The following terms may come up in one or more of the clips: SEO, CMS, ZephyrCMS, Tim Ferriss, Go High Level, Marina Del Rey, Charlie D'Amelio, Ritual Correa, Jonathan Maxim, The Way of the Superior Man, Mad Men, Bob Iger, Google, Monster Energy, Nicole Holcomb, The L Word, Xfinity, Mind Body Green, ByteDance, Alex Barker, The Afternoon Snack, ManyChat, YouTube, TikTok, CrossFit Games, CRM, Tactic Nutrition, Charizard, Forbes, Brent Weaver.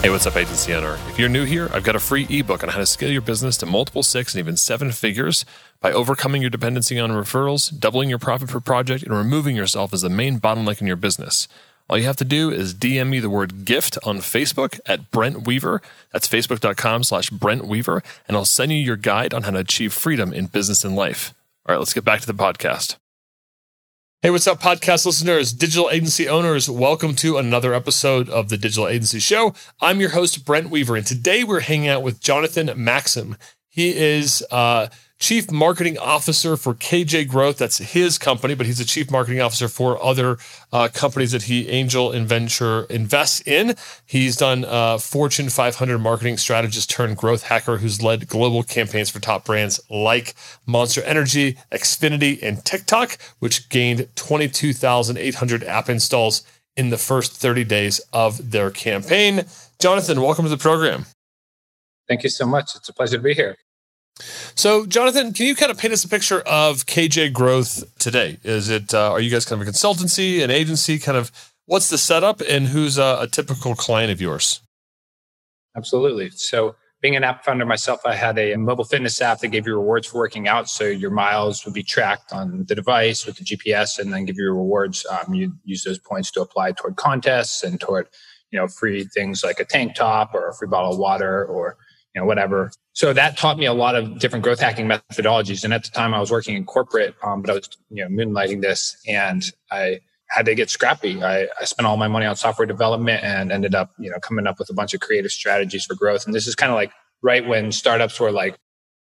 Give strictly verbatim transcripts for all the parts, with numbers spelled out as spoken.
Hey, what's up, agency owner? If you're new here, I've got a free ebook on how to scale your business to multiple six and even seven figures by overcoming your dependency on referrals, doubling your profit per project, and removing yourself as the main bottleneck in your business. All you have to do is D M me the word gift on Facebook at Brent Weaver. That's facebook.com slash Brent Weaver, and I'll send you your guide on how to achieve freedom in business and life. All right, let's get back to the podcast. Hey, what's up, podcast listeners, digital agency owners? Welcome to another episode of the Digital Agency Show. I'm your host, Brent Weaver, and today we're hanging out with Jonathan Maxim. He is uh, Chief Marketing Officer for K J Growth. That's his company, but he's a Chief Marketing Officer for other uh, companies that he angel and venture invests in. He's done uh, Fortune five hundred marketing strategist turned growth hacker who's led global campaigns for top brands like Monster Energy, Xfinity, and TikTok, which gained twenty-two thousand eight hundred app installs in the first thirty days of their campaign. Jonathan, welcome to the program. Thank you so much. It's a pleasure to be here. So, Jonathan, can you kind of paint us a picture of K J Growth today? Is it uh, are you guys kind of a consultancy, an agency? Kind of what's the setup, and who's a, a typical client of yours? Absolutely. So, being an app founder myself, I had a mobile fitness app that gave you rewards for working out. So your miles would be tracked on the device with the G P S, and then give you rewards. Um, you use those points to apply toward contests and toward, you know, free things like a tank top or a free bottle of water or, you know, whatever. So that taught me a lot of different growth hacking methodologies. And at the time I was working in corporate, um, but I was, you know, moonlighting this, and I had to get scrappy. I, I spent all my money on software development and ended up, you know, coming up with a bunch of creative strategies for growth. And this is kind of like right when startups were like,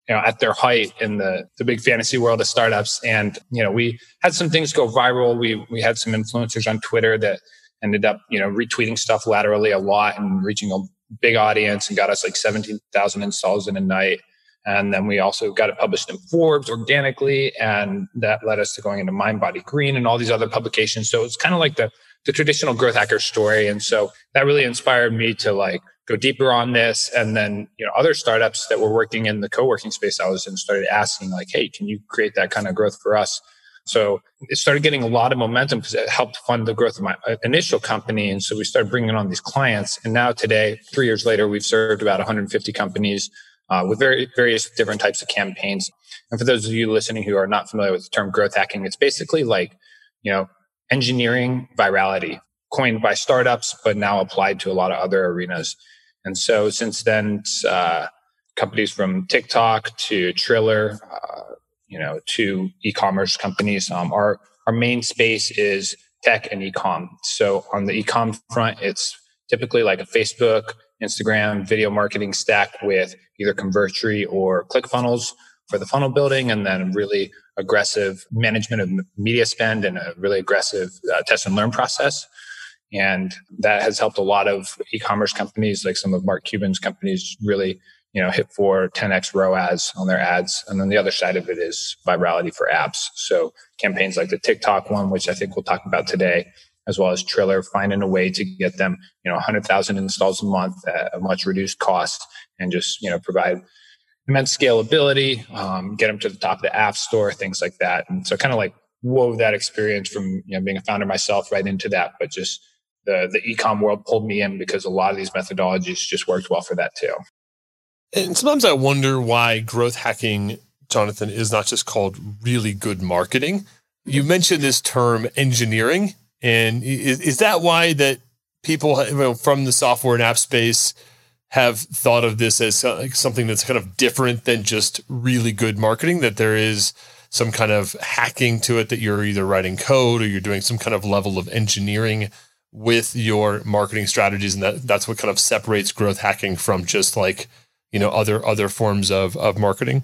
you know, at their height in the, the big fantasy world of startups. And, you know, we had some things go viral. We, we had some influencers on Twitter that ended up, you know, retweeting stuff laterally a lot and reaching a big audience and got us like seventeen thousand installs in a night. And then we also got it published in Forbes organically. And that led us to going into Mind Body Green and all these other publications. So it's kind of like the, the traditional growth hacker story. And so that really inspired me to like go deeper on this. And then, you know, other startups that were working in the co-working space I was in started asking like, hey, can you create that kind of growth for us? So it started getting a lot of momentum because it helped fund the growth of my initial company. And so we started bringing on these clients. And now today, three years later, we've served about one hundred fifty companies uh, with very, various different types of campaigns. And for those of you listening who are not familiar with the term growth hacking, it's basically like, you know, engineering virality coined by startups, but now applied to a lot of other arenas. And so since then, uh, companies from TikTok to Triller, uh, you know, to e-commerce companies. Um, our, our main space is tech and e-com. So on the e-com front, it's typically like a Facebook, Instagram, video marketing stack with either Convertory or ClickFunnels for the funnel building, and then really aggressive management of media spend and a really aggressive uh, test and learn process. And that has helped a lot of e-commerce companies, like some of Mark Cuban's companies, really, you know, hit for ten x R O A S on their ads. And then the other side of it is virality for apps. So campaigns like the TikTok one, which I think we'll talk about today, as well as Triller, finding a way to get them, you know, one hundred thousand installs a month at a much reduced cost and just, you know, provide immense scalability, um, get them to the top of the app store, things like that. And so kind of like wove that experience from, you know, being a founder myself right into that. But just the, the e-com world pulled me in because a lot of these methodologies just worked well for that too. And sometimes I wonder why growth hacking, Jonathan, is not just called really good marketing. You mentioned this term engineering, and is, is that why that people, you know, from the software and app space have thought of this as something that's kind of different than just really good marketing, that there is some kind of hacking to it, that you're either writing code or you're doing some kind of level of engineering with your marketing strategies, and that, that's what kind of separates growth hacking from just like, you know, other other forms of of marketing?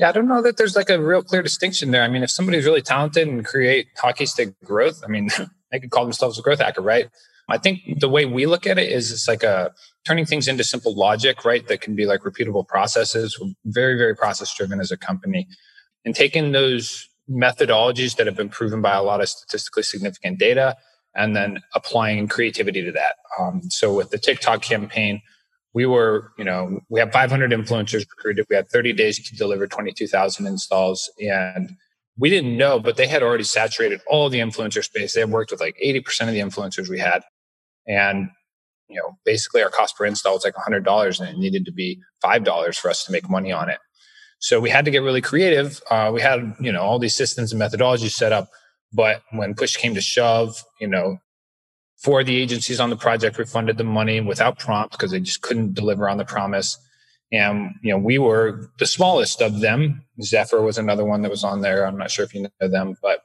Yeah, I don't know that there's like a real clear distinction there. I mean, if somebody's really talented and create hockey stick growth, I mean, they could call themselves a growth hacker, right? I think the way we look at it is it's like a turning things into simple logic, right? That can be like repeatable processes. We're very, very process driven as a company. And taking those methodologies that have been proven by a lot of statistically significant data, and then applying creativity to that. Um, so with the TikTok campaign, we were, you know, we had five hundred influencers recruited. We had thirty days to deliver twenty-two thousand installs, and we didn't know, but they had already saturated all the influencer space. They had worked with like eighty percent of the influencers we had, and you know, basically our cost per install was like one hundred dollars, and it needed to be five dollars for us to make money on it. So we had to get really creative. Uh, we had, you know, all these systems and methodologies set up, but when push came to shove, you know, four of the agencies on the project refunded the money without prompt because they just couldn't deliver on the promise. And, you know, we were the smallest of them. Zephyr was another one that was on there. I'm not sure if you know them, but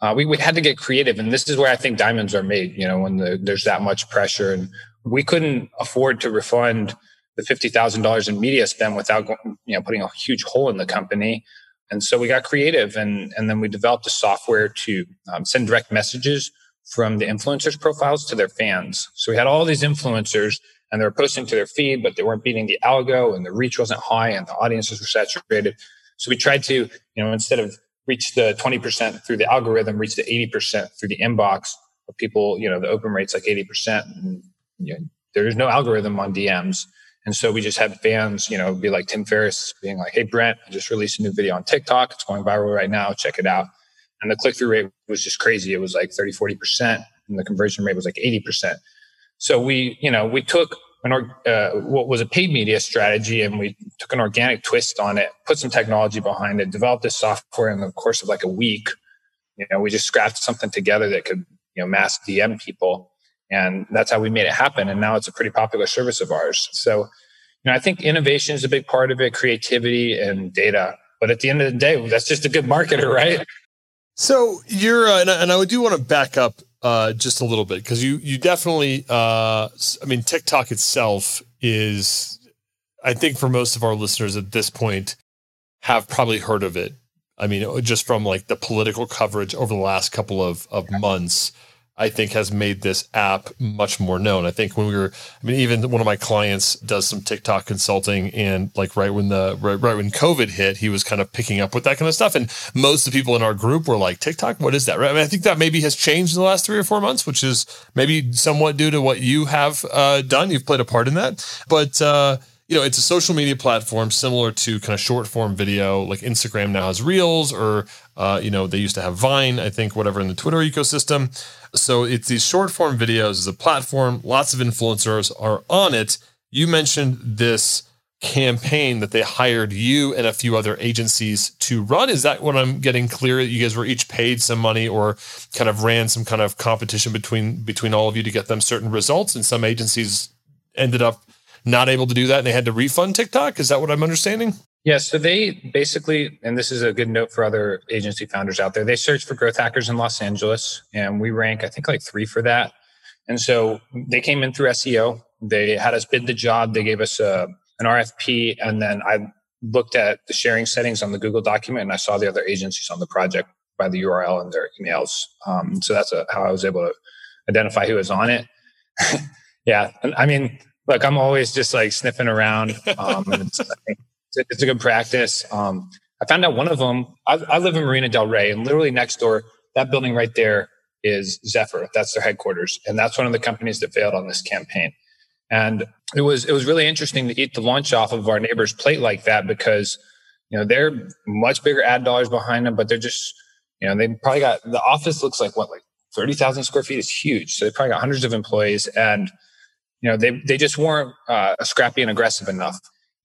uh, we, we had to get creative. And this is where I think diamonds are made, you know, when the, there's that much pressure. And we couldn't afford to refund the fifty thousand dollars in media spend without, you know, putting a huge hole in the company. And so we got creative, and, and then we developed a software to um, send direct messages from the influencers' profiles to their fans. So we had all these influencers, and they were posting to their feed, but they weren't beating the algo, and the reach wasn't high, and the audiences were saturated. So we tried to, you know, instead of reach the twenty percent through the algorithm, reach the eighty percent through the inbox of people, you know, the open rate's like eighty percent. And, you know, there's no algorithm on D Ms. And so we just had fans, you know, be like Tim Ferriss being like, "Hey, Brent, I just released a new video on TikTok. It's going viral right now. Check it out." And the click-through rate was just crazy. It was like thirty, forty percent. And the conversion rate was like eighty percent. So we, you know, we took an uh, what was a paid media strategy, and we took an organic twist on it, put some technology behind it, developed this software in the course of like a week. You know, we just scrapped something together that could, you know, mass D M people. And that's how we made it happen. And now it's a pretty popular service of ours. So, you know, I think innovation is a big part of it, creativity and data. But at the end of the day, that's just a good marketer, right? So you're, uh, and I do want to back up uh, just a little bit, because you, you definitely, uh, I mean, TikTok itself is, I think for most of our listeners at this point, have probably heard of it. I mean, just from like the political coverage over the last couple of, of months, I think has made this app much more known. I think when we were, I mean, even one of my clients does some TikTok consulting, and like right when the, right, right when COVID hit, he was kind of picking up with that kind of stuff. And most of the people in our group were like, TikTok, what is that? Right. I mean, I think that maybe has changed in the last three or four months, which is maybe somewhat due to what you have uh, done. You've played a part in that, but uh, you know, it's a social media platform similar to kind of short form video, like Instagram now has Reels, or, uh, you know, they used to have Vine, I think, whatever, in the Twitter ecosystem. So it's these short form videos as a platform. Lots of influencers are on it. You mentioned this campaign that they hired you and a few other agencies to run. Is that what I'm getting clear? You guys were each paid some money, or kind of ran some kind of competition between, between all of you to get them certain results. And some agencies ended up not able to do that, and they had to refund TikTok. Is that what I'm understanding? Yeah. So they basically, and this is a good note for other agency founders out there, they search for growth hackers in Los Angeles, and we rank, I think, like three for that. And so they came in through S E O. They had us bid the job. They gave us a, an R F P. And then I looked at the sharing settings on the Google document, and I saw the other agencies on the project by the U R L and their emails. Um, so that's a, how I was able to identify who was on it. Yeah. And I mean, look, I'm always just like sniffing around. Um, and it's, I think it's a good practice. Um, I found out one of them, I, I live in Marina Del Rey, and literally next door, that building right there is Zephyr. That's their headquarters. And that's one of the companies that failed on this campaign. And it was, it was really interesting to eat the lunch off of our neighbor's plate like that, because, you know, they're much bigger ad dollars behind them, but they're just, you know, they probably got, the office looks like what, like thirty thousand square feet is huge. So they probably got hundreds of employees, and, you know, they, they just weren't uh, scrappy and aggressive enough.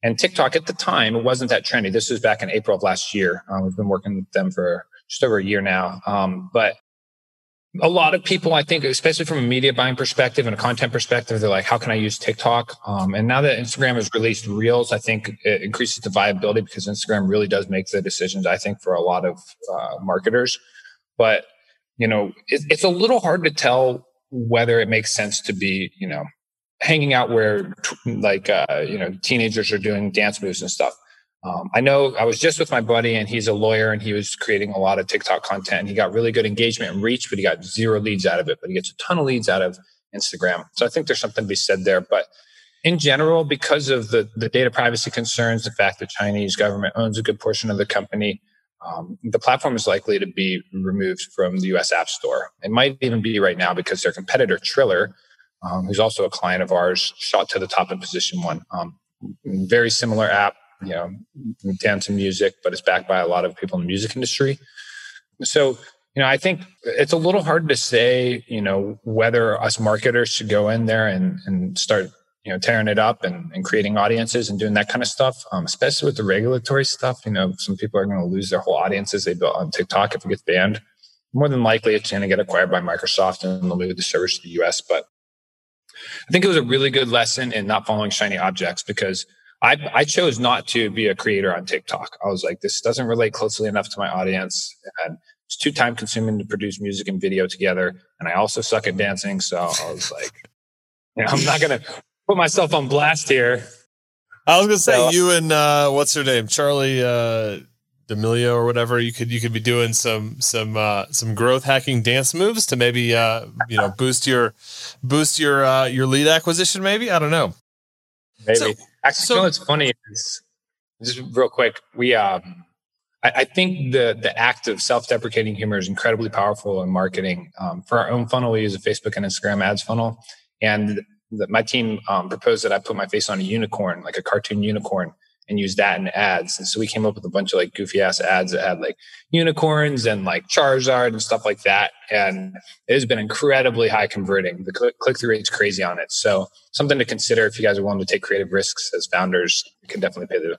And TikTok at the time, it wasn't that trendy. This was back in April of last year. Um, we've been working with them for just over a year now. Um, but a lot of people, I think, especially from a media buying perspective and a content perspective, they're like, how can I use TikTok? Um, and now that Instagram has released Reels, I think it increases the viability, because Instagram really does make the decisions, I think, for a lot of uh, marketers. But, you know, it, it's a little hard to tell whether it makes sense to be, you know, hanging out where like, uh, you know, teenagers are doing dance moves and stuff. Um, I know I was just with my buddy, and he's a lawyer, and he was creating a lot of TikTok content, and he got really good engagement and reach, but he got zero leads out of it, but he gets a ton of leads out of Instagram. So I think there's something to be said there, but in general, because of the, the data privacy concerns, the fact that Chinese government owns a good portion of the company, Um, the platform is likely to be removed from the U S App Store. It might even be right now because their competitor, Triller, um, who's also a client of ours, shot to the top in position one. Um, very similar app, you know, down to music, but it's backed by a lot of people in the music industry. So, you know, I think it's a little hard to say, you know, whether us marketers should go in there and, and start, you know, tearing it up and, and creating audiences and doing that kind of stuff, um, especially with the regulatory stuff. You know, some people are going to lose their whole audiences they built on TikTok if it gets banned. More than likely, it's going to get acquired by Microsoft and they'll move the servers to the U S. But I think it was a really good lesson in not following shiny objects, because I, I chose not to be a creator on TikTok. I was like, this doesn't relate closely enough to my audience, and it's too time consuming to produce music and video together. And I also suck at dancing. So I was like, you know, I'm not going to put myself on blast here. I was going to say, so, you and uh, what's her name? Charlie uh, D'Amelio or whatever. You could, you could be doing some, some, uh, some growth hacking dance moves to maybe, uh, you know, boost your, boost your, uh, your lead acquisition. Maybe, I don't know. Maybe. So, Actually, so, you know, what's funny is, just real quick, we, um, I, I think the the act of self-deprecating humor is incredibly powerful in marketing. Um, for our own funnel, we use a Facebook and Instagram ads funnel. And the, my team um, proposed that I put my face on a unicorn, like a cartoon unicorn, and use that in ads. And so we came up with a bunch of like goofy-ass ads that had like unicorns and like Charizard and stuff like that. And it has been incredibly high converting. The click- click-through rate's crazy on it. So something to consider if you guys are willing to take creative risks as founders. It can definitely pay the,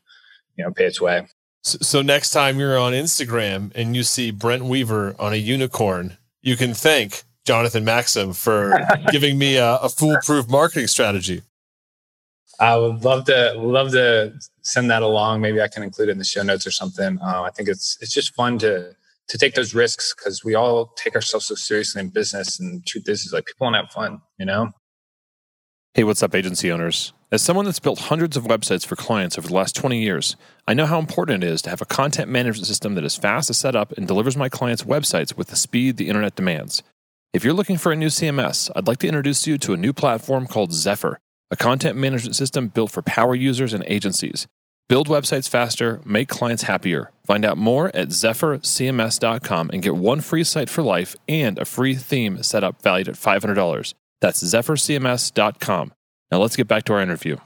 you know, pay its way. So, so next time you're on Instagram and you see Brent Weaver on a unicorn, you can thank Jonathan Maxim for giving me a, a foolproof marketing strategy. I would love to love to send that along. Maybe I can include it in the show notes or something. Uh, I think it's it's just fun to to take those risks, because we all take ourselves so seriously in business. And the truth is, is like people want to have fun, you know? Hey, what's up, agency owners? As someone that's built hundreds of websites for clients over the last twenty years, I know how important it is to have a content management system that is fast to set up and delivers my clients' websites with the speed the internet demands. If you're looking for a new C M S, I'd like to introduce you to a new platform called Zephyr, a content management system built for power users and agencies. Build websites faster, make clients happier. Find out more at Zephyr C M S dot com and get one free site for life and a free theme set up valued at five hundred dollars. That's Zephyr C M S dot com. Now let's get back to our interview.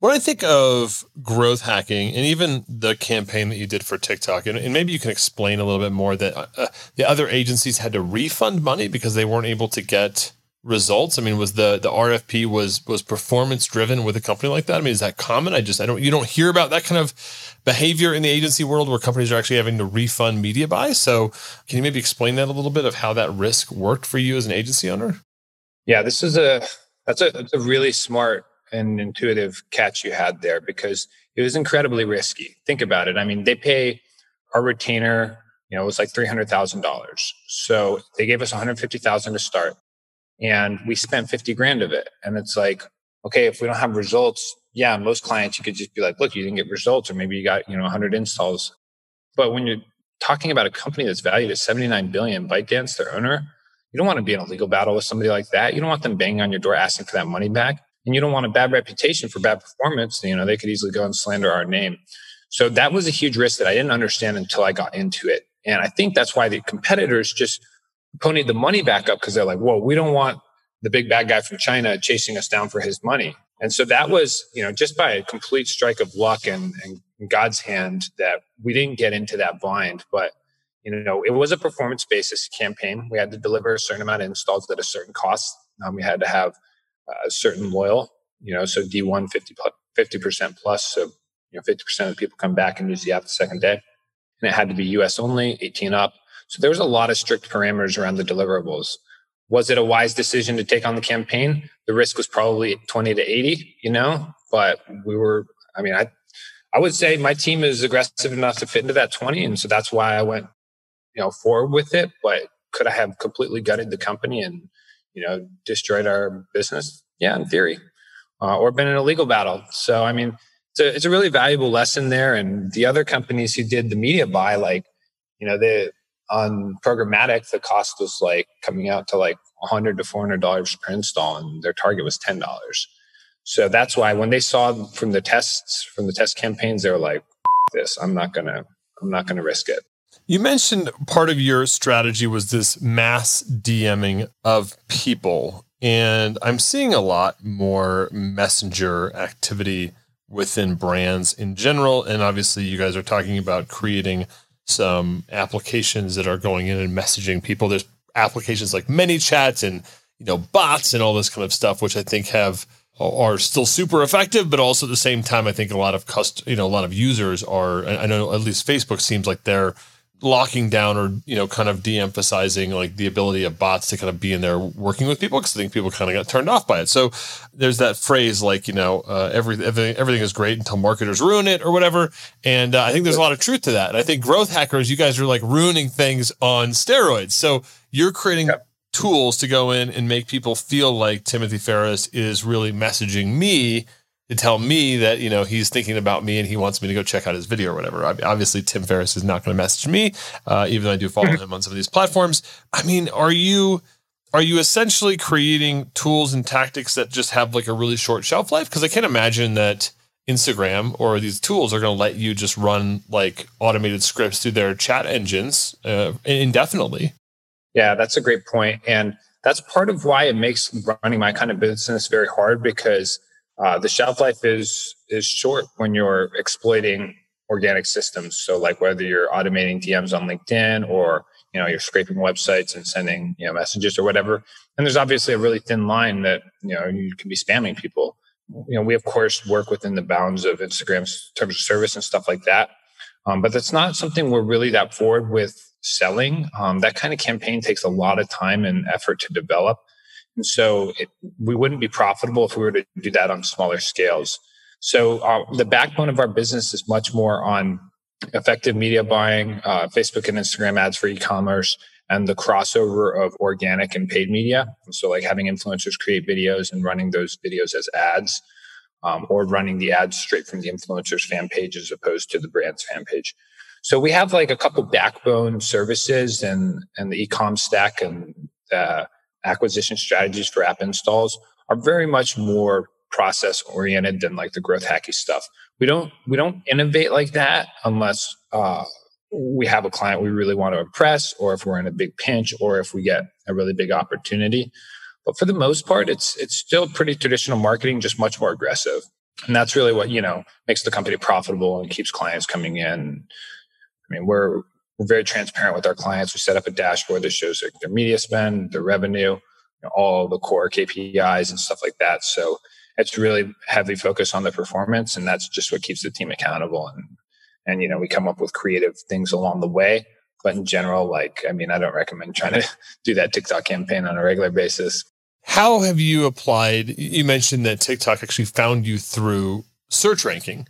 When I think of growth hacking and even the campaign that you did for TikTok, and, and maybe you can explain a little bit more that uh, the other agencies had to refund money because they weren't able to get results. I mean, was the the R F P was was performance driven with a company like that? I mean, is that common? I just I don't you don't hear about that kind of behavior in the agency world where companies are actually having to refund media buys. So can you maybe explain that a little bit of how that risk worked for you as an agency owner? Yeah, this is a that's a, that's a really smart and intuitive catch you had there, because it was incredibly risky. Think about it. I mean, they pay our retainer, you know, it was like three hundred thousand dollars. So they gave us one hundred fifty thousand dollars to start. And we spent fifty grand of it. And it's like, okay, if we don't have results, yeah, most clients, you could just be like, look, you didn't get results, or maybe you got, you know, one hundred installs. But when you're talking about a company that's valued at seventy-nine billion dollars, ByteDance, their owner, you don't want to be in a legal battle with somebody like that. You don't want them banging on your door asking for that money back. And you don't want a bad reputation for bad performance. You know, they could easily go and slander our name. So that was a huge risk that I didn't understand until I got into it. And I think that's why the competitors just ponied the money back up, because they're like, whoa, we don't want the big bad guy from China chasing us down for his money. And so that was, you know, just by a complete strike of luck and, and God's hand that we didn't get into that bind. But, you know, it was a performance basis campaign. We had to deliver a certain amount of installs at a certain cost. Um, we had to have a certain loyal, you know, so D one fifty percent plus. So, you know, fifty percent of the people come back and use the app the second day. And it had to be U S only, eighteen up. So there was a lot of strict parameters around the deliverables. Was it a wise decision to take on the campaign? The risk was probably twenty to eighty, you know, but we were, I mean, I, I would say my team is aggressive enough to fit into that twenty. And so that's why I went, you know, forward with it. But could I have completely gutted the company and, you know, destroyed our business? Yeah, in theory, uh, or been in a legal battle. So, I mean, it's a, it's a really valuable lesson there. And the other companies who did the media buy, like, you know, they, on programmatic, the cost was like coming out to like one hundred to four hundred dollars per install, and their target was ten dollars. So that's why when they saw from the tests, from the test campaigns, they were like, this, I'm not going to, I'm not going to risk it. You mentioned part of your strategy was this mass DMing of people. And I'm seeing a lot more messenger activity within brands in general. And obviously, you guys are talking about creating some applications that are going in and messaging people. There's applications like ManyChat and, you know, bots and all this kind of stuff, which I think have are still super effective, but also at the same time, I think a lot of cust- you know, a lot of users are, I know at least Facebook seems like they're locking down or, you know, kind of de-emphasizing like the ability of bots to kind of be in there working with people, because I think people kind of got turned off by it. So there's that phrase like, you know, uh, every, everything, everything is great until marketers ruin it or whatever. And uh, I think there's a lot of truth to that. And I think growth hackers, you guys are like ruining things on steroids. So you're creating yep. tools to go in and make people feel like Timothy Ferriss is really messaging me to tell me that, you know, he's thinking about me and he wants me to go check out his video or whatever. Obviously, Tim Ferriss is not going to message me, uh, even though I do follow him on some of these platforms. I mean, are you are you essentially creating tools and tactics that just have like a really short shelf life? Because I can't imagine that Instagram or these tools are going to let you just run like automated scripts through their chat engines uh, indefinitely. Yeah, that's a great point. And that's part of why it makes running my kind of business very hard, because Uh, the shelf life is is short when you're exploiting organic systems. So, like whether you're automating D Ms on LinkedIn or you know you're scraping websites and sending you know messages or whatever. And there's obviously a really thin line that you know you can be spamming people. You know, we of course work within the bounds of Instagram's terms of service and stuff like that. Um, but that's not something we're really that forward with selling. Um, that kind of campaign takes a lot of time and effort to develop. And so it, we wouldn't be profitable if we were to do that on smaller scales. So uh, the backbone of our business is much more on effective media buying, uh, Facebook and Instagram ads for e-commerce, and the crossover of organic and paid media. And so like having influencers create videos and running those videos as ads, um, or running the ads straight from the influencer's fan page as opposed to the brand's fan page. So we have like a couple backbone services and, and the e-com stack and uh acquisition strategies for app installs are very much more process oriented than like the growth hacky stuff. We don't we don't innovate like that unless uh, we have a client we really want to impress, or if we're in a big pinch, or if we get a really big opportunity. But for the most part, it's it's still pretty traditional marketing, just much more aggressive. And that's really what you know makes the company profitable and keeps clients coming in. I mean, we're We're very transparent with our clients. We set up a dashboard that shows their, their media spend, their revenue, you know, all the core K P Is and stuff like that. So it's really heavily focused on the performance, and that's just what keeps the team accountable. And, and you know, we come up with creative things along the way. But in general, like, I mean, I don't recommend trying to do that TikTok campaign on a regular basis. How have you applied? You mentioned that TikTok actually found you through search ranking.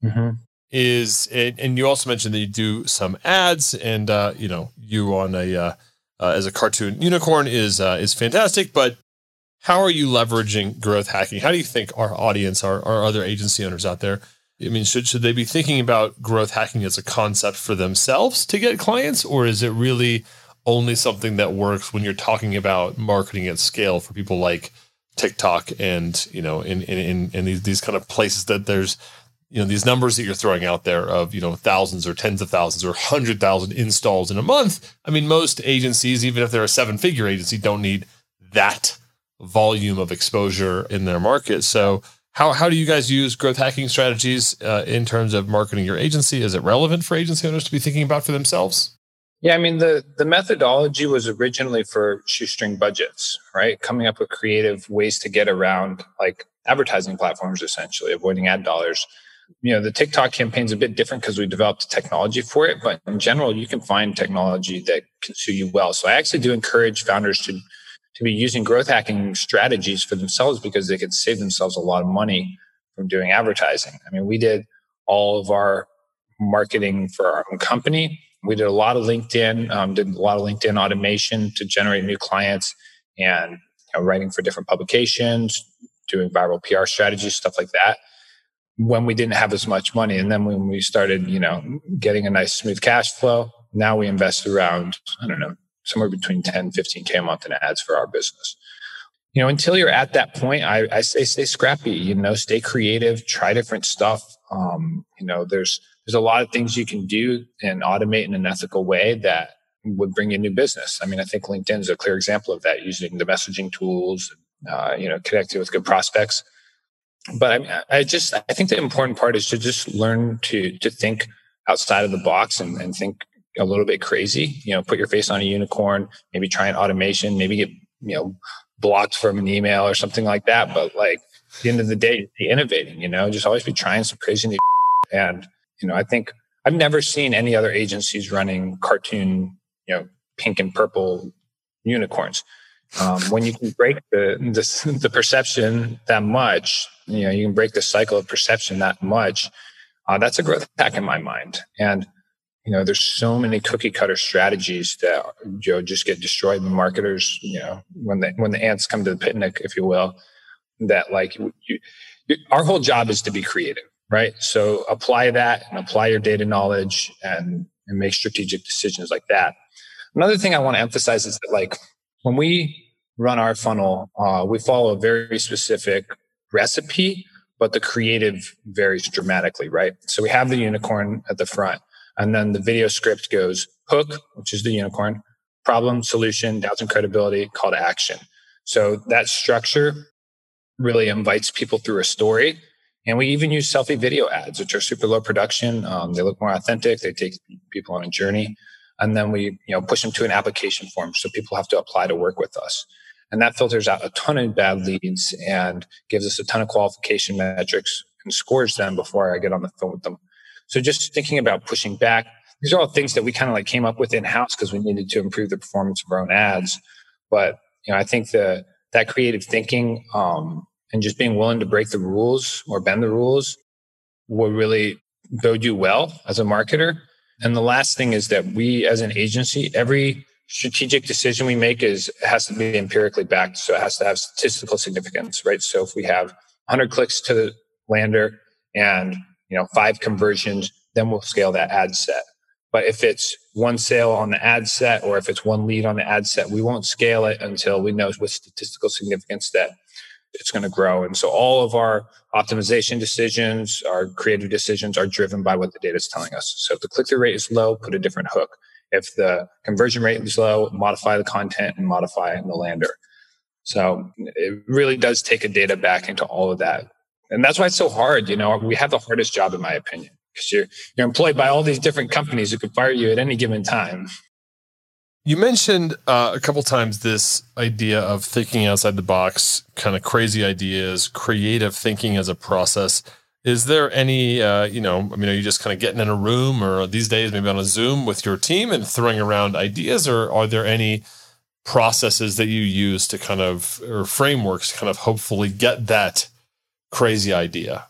Mm-hmm. Is it, and you also mentioned that you do some ads, and uh, you know you on a uh, uh, as a cartoon unicorn is uh, is fantastic. But how are you leveraging growth hacking? How do you think our audience, our, our other agency owners out there, I mean, should should they be thinking about growth hacking as a concept for themselves to get clients, or is it really only something that works when you're talking about marketing at scale for people like TikTok and you know in in in these these kind of places that there's you know, these numbers that you're throwing out there of, you know, thousands or tens of thousands or one hundred thousand installs in a month. I mean, most agencies, even if they're a seven-figure agency, don't need that volume of exposure in their market. So how how do you guys use growth hacking strategies uh, in terms of marketing your agency? Is it relevant for agency owners to be thinking about for themselves? Yeah, I mean, the, the methodology was originally for shoestring budgets, right? Coming up with creative ways to get around like advertising platforms, essentially, avoiding ad dollars. You know, the TikTok campaign is a bit different because we developed the technology for it, but in general, you can find technology that can suit you well. So I actually do encourage founders to, to be using growth hacking strategies for themselves, because they can save themselves a lot of money from doing advertising. I mean, we did all of our marketing for our own company. We did a lot of LinkedIn, um, did a lot of LinkedIn automation to generate new clients and you know, writing for different publications, doing viral P R strategies, stuff like that. When we didn't have as much money. And then when we started, you know, getting a nice smooth cash flow, now we invest around, I don't know, somewhere between ten, fifteen K a month in ads for our business. You know, until you're at that point, I, I say, stay scrappy, you know, stay creative, try different stuff. Um, you know, there's there's a lot of things you can do and automate in an ethical way that would bring you new business. I mean, I think LinkedIn is a clear example of that, using the messaging tools, uh, you know, connecting with good prospects. But I mean, I just I think the important part is to just learn to to think outside of the box and, and think a little bit crazy. You know, put your face on a unicorn. Maybe try an automation. Maybe get you know blocked from an email or something like that. But like at the end of the day, be innovating. You know, just always be trying some crazy new. And you know, I think I've never seen any other agencies running cartoon, you know, pink and purple unicorns. Um, when you can break the, the the perception that much, you know, you can break the cycle of perception that much. Uh, that's a growth hack in my mind. And, you know, there's so many cookie cutter strategies that, you know, just get destroyed by marketers, you know, when the, when the ants come to the picnic, if you will, that like you, you, our whole job is to be creative, right? So apply that and apply your data knowledge and, and make strategic decisions like that. Another thing I want to emphasize is that like when we run our funnel, uh, we follow a very specific recipe, but the creative varies dramatically, right? So we have the unicorn at the front, and then the video script goes hook, which is the unicorn, problem, solution, doubts and credibility, call to action. So that structure really invites people through a story. And we even use selfie video ads, which are super low production. Um, they look more authentic. They take people on a journey. And then we you know, push them to an application form so people have to apply to work with us. And that filters out a ton of bad leads and gives us a ton of qualification metrics and scores them before I get on the phone with them. So just thinking about pushing back, these are all things that we kind of like came up with in-house because we needed to improve the performance of our own ads. But you know, I think the, that creative thinking um, and just being willing to break the rules or bend the rules will really bode you well as a marketer. And the last thing is that we as an agency, every strategic decision we make is has to be empirically backed, so it has to have statistical significance, right? So if we have one hundred clicks to the lander and you know five conversions, then we'll scale that ad set. But if it's one sale on the ad set or if it's one lead on the ad set, we won't scale it until we know with statistical significance that it's going to grow. And so all of our optimization decisions, our creative decisions are driven by what the data is telling us. So if the click-through rate is low, put a different hook. If the conversion rate is low, modify the content and modify the lander. So it really does take a data back into all of that. And that's why it's so hard. You know, we have the hardest job, in my opinion, because you're, you're employed by all these different companies who could fire you at any given time. You mentioned uh, a couple times this idea of thinking outside the box, kind of crazy ideas, creative thinking as a process. Is there any, uh, you know, I mean, are you just kind of getting in a room or these days maybe on a Zoom with your team and throwing around ideas, or are there any processes that you use to kind of, or frameworks to kind of hopefully get that crazy idea?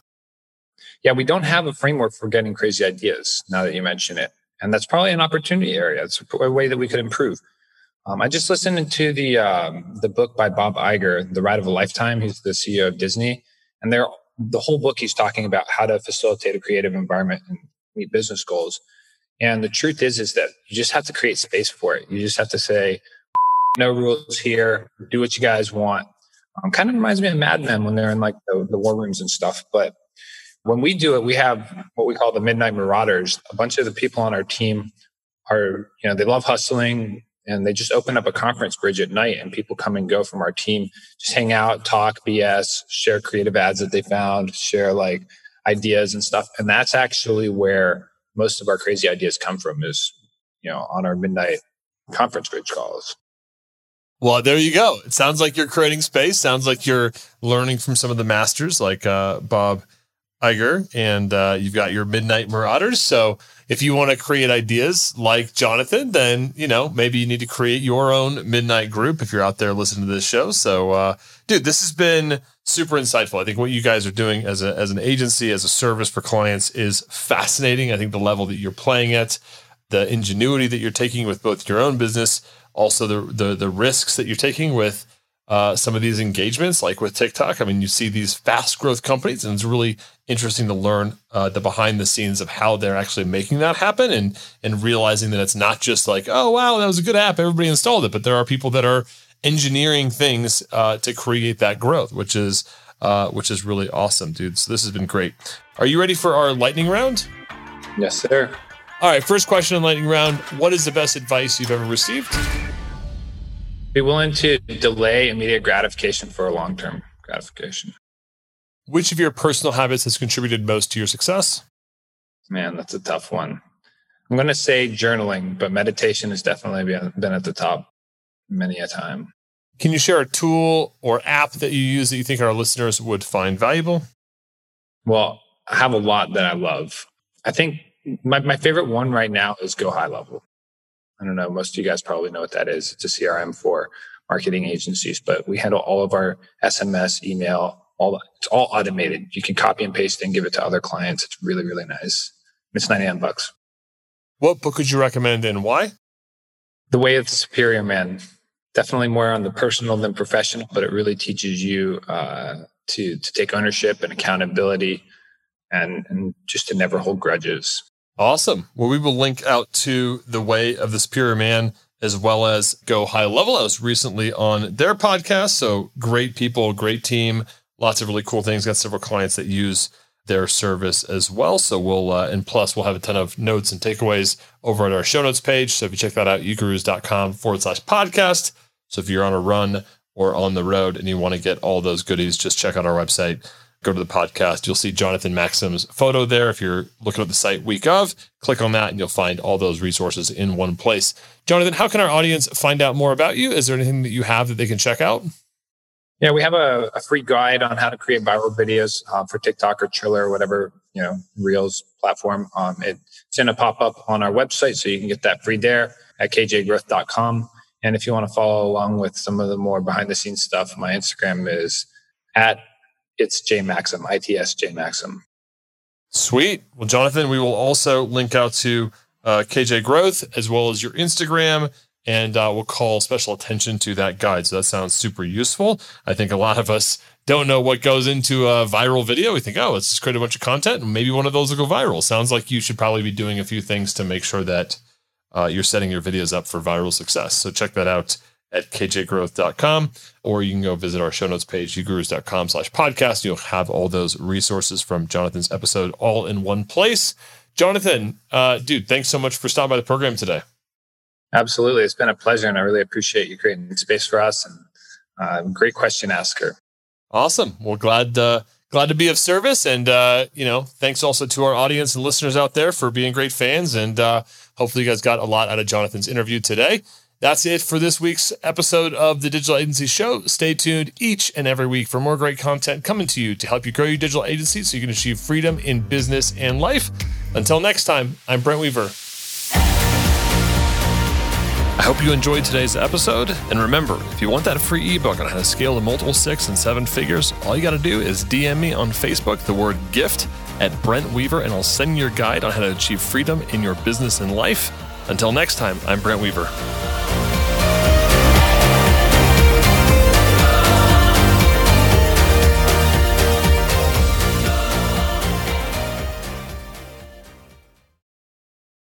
Yeah, we don't have a framework for getting crazy ideas now that you mention it. And that's probably an opportunity area. It's a way that we could improve. Um, I just listened to the, um, the book by Bob Iger, The Ride of a Lifetime. He's the C E O of Disney. And they're the whole book, he's talking about how to facilitate a creative environment and meet business goals. And the truth is, is that you just have to create space for it. You just have to say, no rules here. Do what you guys want. Um, kind of reminds me of Mad Men when they're in like the, the war rooms and stuff. But when we do it, we have what we call the Midnight Marauders. A bunch of the people on our team are, you know, they love hustling. And they just open up a conference bridge at night and people come and go from our team, just hang out, talk, B S, share creative ads that they found, share like ideas and stuff. And that's actually where most of our crazy ideas come from, is, you know, on our midnight conference bridge calls. Well, there you go. It sounds like you're creating space. Sounds like you're learning from some of the masters like uh, Bob Iger, and uh, you've got your Midnight Marauders. So if you want to create ideas like Jonathan, then, you know, maybe you need to create your own midnight group if you're out there listening to this show. So, uh, dude, this has been super insightful. I think what you guys are doing as a, as an agency, as a service for clients is fascinating. I think the level that you're playing at, the ingenuity that you're taking with both your own business, also the, the, the risks that you're taking with Uh, some of these engagements, like with TikTok. I mean, you see these fast growth companies, and it's really interesting to learn uh, the behind the scenes of how they're actually making that happen, and and realizing that it's not just like, oh, wow, that was a good app, everybody installed it, but there are people that are engineering things uh, to create that growth, which is uh, which is really awesome, dude. So this has been great. Are you ready for our lightning round? Yes, sir. All right. First question in lightning round. What is the best advice you've ever received? Be willing to delay immediate gratification for a long-term gratification. Which of your personal habits has contributed most to your success? Man, that's a tough one. I'm going to say journaling, but meditation has definitely been at the top many a time. Can you share a tool or app that you use that you think our listeners would find valuable? Well, I have a lot that I love. I think my, my favorite one right now is Go High Level. I don't know, most of you guys probably know what that is. It's a C R M for marketing agencies, but we handle all of our S M S, email, all it's all automated. You can copy and paste and give it to other clients. It's really, really nice. It's ninety-nine bucks. What book would you recommend and why? The Way of the Superior Man. Definitely more on the personal than professional, but it really teaches you uh, to to take ownership and accountability and, and just to never hold grudges. Awesome. Well, we will link out to The Way of the Superior Man as well as Go High Level. I was recently on their podcast. So great people, great team, lots of really cool things. Got several clients that use their service as well. So we'll, uh, and plus we'll have a ton of notes and takeaways over at our show notes page. So if you check that out, yougurus.com forward slash podcast. So if you're on a run or on the road and you want to get all those goodies, just check out our website. Go to the podcast. You'll see Jonathan Maxim's photo there. If you're looking at the site week of, click on that and you'll find all those resources in one place. Jonathan, how can our audience find out more about you? Is there anything that you have that they can check out? Yeah, we have a, a free guide on how to create viral videos uh, for TikTok or Triller or whatever, you know, Reels platform. Um, it's in a pop-up on our website, so you can get that free there at k j growth dot com. And if you want to follow along with some of the more behind-the-scenes stuff, my Instagram is at It's J Maxim, I T S J Maxim. Sweet. Well, Jonathan, we will also link out to uh, K J Growth as well as your Instagram, and uh, we'll call special attention to that guide. So that sounds super useful. I think a lot of us don't know what goes into a viral video. We think, oh, let's just create a bunch of content and maybe one of those will go viral. Sounds like you should probably be doing a few things to make sure that uh, you're setting your videos up for viral success. So check that out at k j growth dot com, or you can go visit our show notes page, yougurus.com slash podcast. You'll have all those resources from Jonathan's episode all in one place. Jonathan, uh, dude, thanks so much for stopping by the program today. Absolutely. It's been a pleasure, and I really appreciate you creating space for us, and uh, great question asker. Awesome. Well, glad, uh, glad to be of service. And, uh, you know, thanks also to our audience and listeners out there for being great fans. And uh, hopefully you guys got a lot out of Jonathan's interview today. That's it for this week's episode of the Digital Agency Show. Stay tuned each and every week for more great content coming to you to help you grow your digital agency so you can achieve freedom in business and life. Until next time, I'm Brent Weaver. I hope you enjoyed today's episode. And remember, if you want that free ebook on how to scale to multiple six and seven figures, all you got to do is D M me on Facebook, the word gift at Brent Weaver, and I'll send you your guide on how to achieve freedom in your business and life. Until next time, I'm Brent Weaver.